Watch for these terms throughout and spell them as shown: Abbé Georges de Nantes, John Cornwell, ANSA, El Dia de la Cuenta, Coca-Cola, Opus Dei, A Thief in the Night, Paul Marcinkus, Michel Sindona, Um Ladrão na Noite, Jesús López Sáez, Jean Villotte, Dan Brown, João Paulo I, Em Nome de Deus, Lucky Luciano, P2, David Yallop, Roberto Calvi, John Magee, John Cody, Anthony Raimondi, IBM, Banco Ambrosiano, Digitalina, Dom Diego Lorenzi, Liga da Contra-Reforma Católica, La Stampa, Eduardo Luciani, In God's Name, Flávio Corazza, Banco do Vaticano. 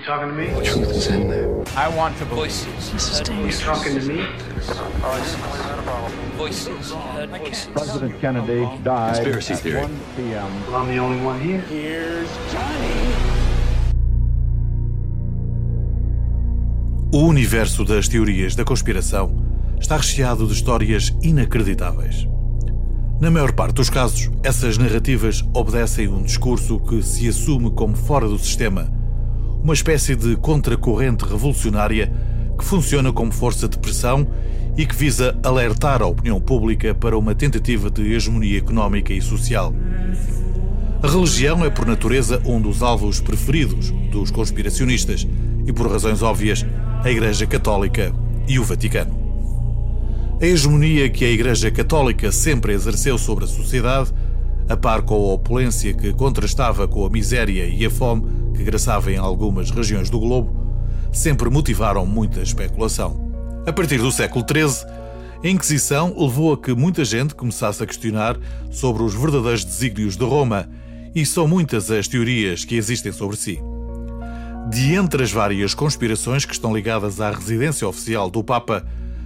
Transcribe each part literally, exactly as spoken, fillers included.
You talking to me? The truth is in there. I want the voices. Missus Davis. You talking to me? Voices. Voices. President Kennedy died Conspiracy at theory. one p m Well, I'm the only one here. Here's Johnny. O universo das teorias da conspiração está recheado de histórias inacreditáveis. Na maior parte dos casos, essas narrativas obedecem um discurso que se assume como fora do sistema, uma espécie de contracorrente revolucionária que funciona como força de pressão e que visa alertar a opinião pública para uma tentativa de hegemonia económica e social. A religião é, por natureza, um dos alvos preferidos dos conspiracionistas e, por razões óbvias, a Igreja Católica e o Vaticano. A hegemonia que a Igreja Católica sempre exerceu sobre a sociedade, a par com a opulência que contrastava com a miséria e a fome que graçava em algumas regiões do globo, sempre motivaram muita especulação. A partir do século treze, a Inquisição levou a que muita gente começasse a questionar sobre os verdadeiros desígnios de Roma, e são muitas as teorias que existem sobre si. De entre as várias conspirações que estão ligadas à residência oficial do Papa,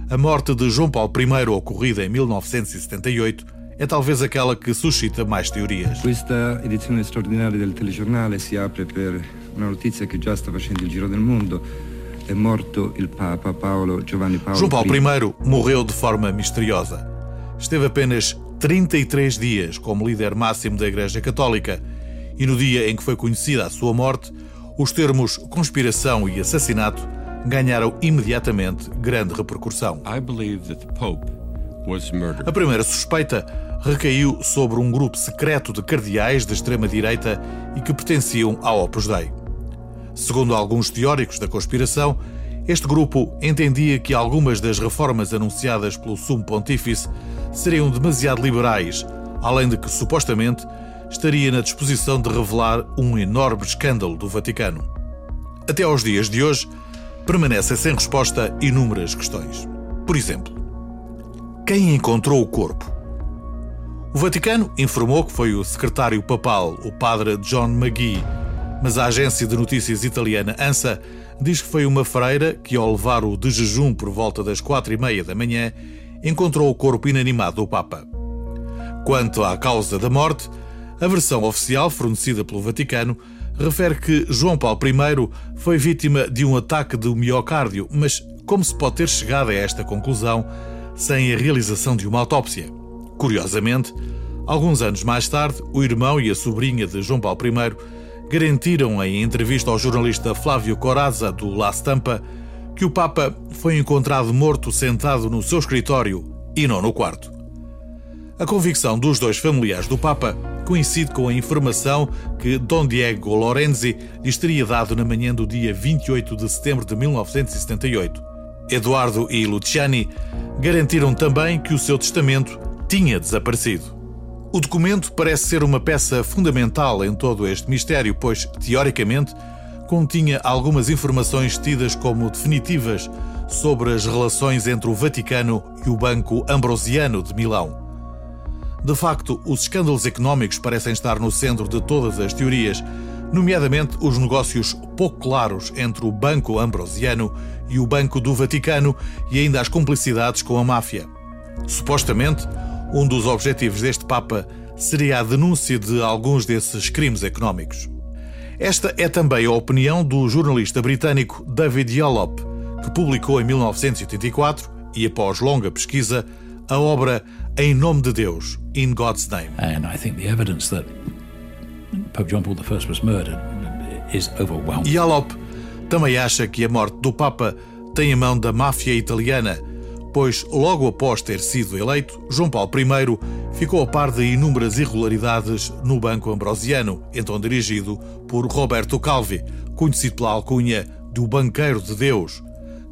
a morte de João Paulo I, ocorrida em mil novecentos e setenta e oito, é talvez aquela que suscita mais teorias. Esta edição extraordinária do telejornal se abre por uma notícia que já está fazendo o giro do mundo. É morto o Papa Paolo Giovanni Paolo I. João Paulo I morreu de forma misteriosa. Esteve apenas trinta e três dias como líder máximo da Igreja Católica e no dia em que foi conhecida a sua morte, os termos conspiração e assassinato ganharam imediatamente grande repercussão. I believe that the Pope was murdered. A primeira suspeita recaiu sobre um grupo secreto de cardeais de extrema-direita e que pertenciam ao Opus Dei. Segundo alguns teóricos da conspiração, este grupo entendia que algumas das reformas anunciadas pelo Sumo Pontífice seriam demasiado liberais, além de que, supostamente, estaria na disposição de revelar um enorme escândalo do Vaticano. Até aos dias de hoje, permanecem sem resposta inúmeras questões. Por exemplo, quem encontrou o corpo? O Vaticano informou que foi o secretário papal, o padre John Magee, mas a agência de notícias italiana ANSA diz que foi uma freira que, ao levar-o de jejum por volta das quatro e meia da manhã, encontrou o corpo inanimado do Papa. Quanto à causa da morte, a versão oficial fornecida pelo Vaticano refere que João Paulo I foi vítima de um ataque de miocárdio, mas como se pode ter chegado a esta conclusão sem a realização de uma autópsia? Curiosamente, alguns anos mais tarde, o irmão e a sobrinha de João Paulo I garantiram em entrevista ao jornalista Flávio Corazza, do La Stampa, que o Papa foi encontrado morto sentado no seu escritório e não no quarto. A convicção dos dois familiares do Papa coincide com a informação que Dom Diego Lorenzi lhes teria dado na manhã do dia vinte e oito de setembro de mil novecentos e setenta e oito. Eduardo e Luciani garantiram também que o seu testamento tinha desaparecido. O documento parece ser uma peça fundamental em todo este mistério, pois, teoricamente, continha algumas informações tidas como definitivas sobre as relações entre o Vaticano e o Banco Ambrosiano de Milão. De facto, os escândalos económicos parecem estar no centro de todas as teorias, nomeadamente os negócios pouco claros entre o Banco Ambrosiano e o Banco do Vaticano e ainda as complicidades com a máfia. Supostamente, um dos objetivos deste Papa seria a denúncia de alguns desses crimes económicos. Esta é também a opinião do jornalista britânico David Yallop, que publicou em mil novecentos e oitenta e quatro, e após longa pesquisa, a obra Em Nome de Deus, In God's Name. And I think the evidence that Pope John Paul I was murdered is overwhelming. Yallop também acha que a morte do Papa tem a mão da máfia italiana, pois logo após ter sido eleito, João Paulo I ficou a par de inúmeras irregularidades no Banco Ambrosiano, então dirigido por Roberto Calvi, conhecido pela alcunha do Banqueiro de Deus.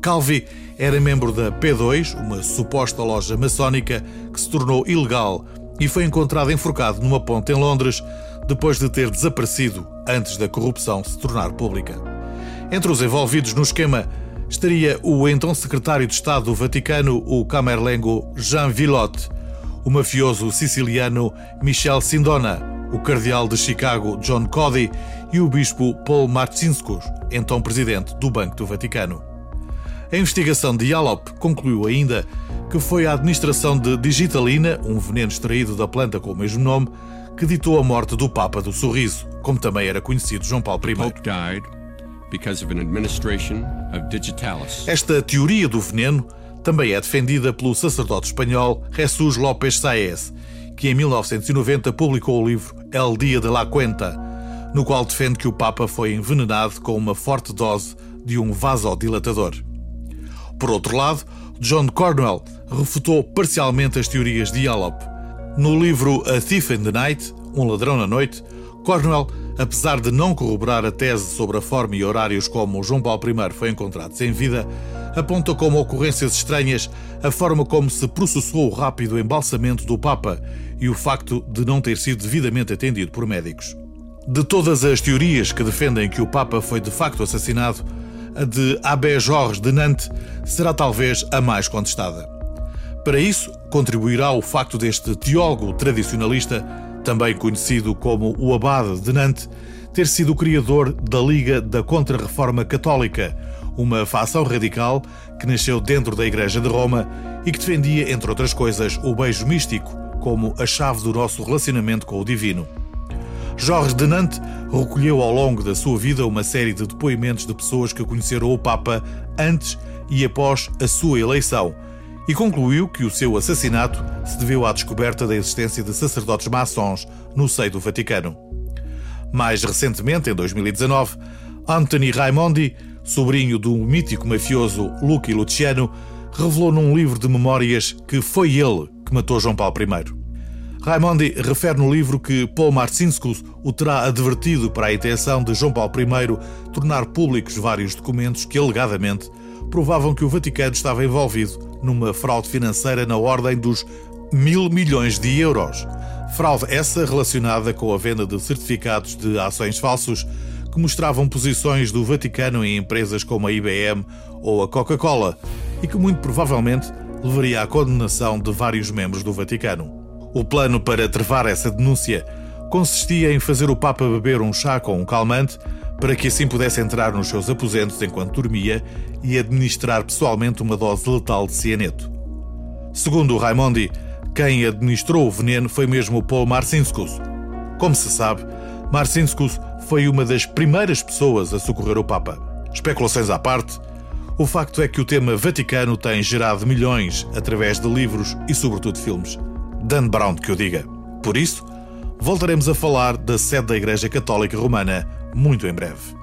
Calvi era membro da P dois, uma suposta loja maçónica que se tornou ilegal e foi encontrado enforcado numa ponte em Londres depois de ter desaparecido antes da corrupção se tornar pública. Entre os envolvidos no esquema estaria o então secretário de Estado do Vaticano, o camerlengo Jean Villotte, o mafioso siciliano Michel Sindona, o cardeal de Chicago, John Cody, e o bispo Paul Marcinkus, então presidente do Banco do Vaticano. A investigação de Yallop concluiu ainda que foi a administração de Digitalina, um veneno extraído da planta com o mesmo nome, que ditou a morte do Papa do Sorriso, como também era conhecido João Paulo I. Esta teoria do veneno também é defendida pelo sacerdote espanhol Jesús López Sáez, que em mil novecentos e noventa publicou o livro El Dia de la Cuenta, no qual defende que o Papa foi envenenado com uma forte dose de um vasodilatador. Por outro lado, John Cornwell refutou parcialmente as teorias de Yallop. No livro A Thief in the Night, Um Ladrão na Noite, Cornwell, apesar de não corroborar a tese sobre a forma e horários como João Paulo I foi encontrado sem vida, aponta como ocorrências estranhas a forma como se processou o rápido embalsamento do Papa e o facto de não ter sido devidamente atendido por médicos. De todas as teorias que defendem que o Papa foi de facto assassinado, a de Abbé Georges de Nantes será talvez a mais contestada. Para isso, contribuirá o facto deste teólogo tradicionalista, também conhecido como o Abade de Nantes, ter sido o criador da Liga da Contra-Reforma Católica, uma facção radical que nasceu dentro da Igreja de Roma e que defendia, entre outras coisas, o beijo místico como a chave do nosso relacionamento com o divino. Georges de Nantes recolheu ao longo da sua vida uma série de depoimentos de pessoas que conheceram o Papa antes e após a sua eleição e concluiu que o seu assassinato se deveu à descoberta da existência de sacerdotes maçons no seio do Vaticano. Mais recentemente, em dois mil e dezanove, Anthony Raimondi, sobrinho do mítico mafioso Lucky Luciano, revelou num livro de memórias que foi ele que matou João Paulo I. Raimondi refere no livro que Paul Marcinkus o terá advertido para a intenção de João Paulo I tornar públicos vários documentos que, alegadamente, provavam que o Vaticano estava envolvido numa fraude financeira na ordem dos mil milhões de euros. Fraude essa relacionada com a venda de certificados de ações falsos que mostravam posições do Vaticano em empresas como a I B M ou a Coca-Cola e que, muito provavelmente, levaria à condenação de vários membros do Vaticano. O plano para travar essa denúncia consistia em fazer o Papa beber um chá com um calmante para que assim pudesse entrar nos seus aposentos enquanto dormia e administrar pessoalmente uma dose letal de cianeto. Segundo Raimondi, quem administrou o veneno foi mesmo o Paul Marcinkus. Como se sabe, Marcinkus foi uma das primeiras pessoas a socorrer o Papa. Especulações à parte, o facto é que o tema Vaticano tem gerado milhões através de livros e sobretudo filmes. Dan Brown que o diga. Por isso, voltaremos a falar da sede da Igreja Católica Romana muito em breve.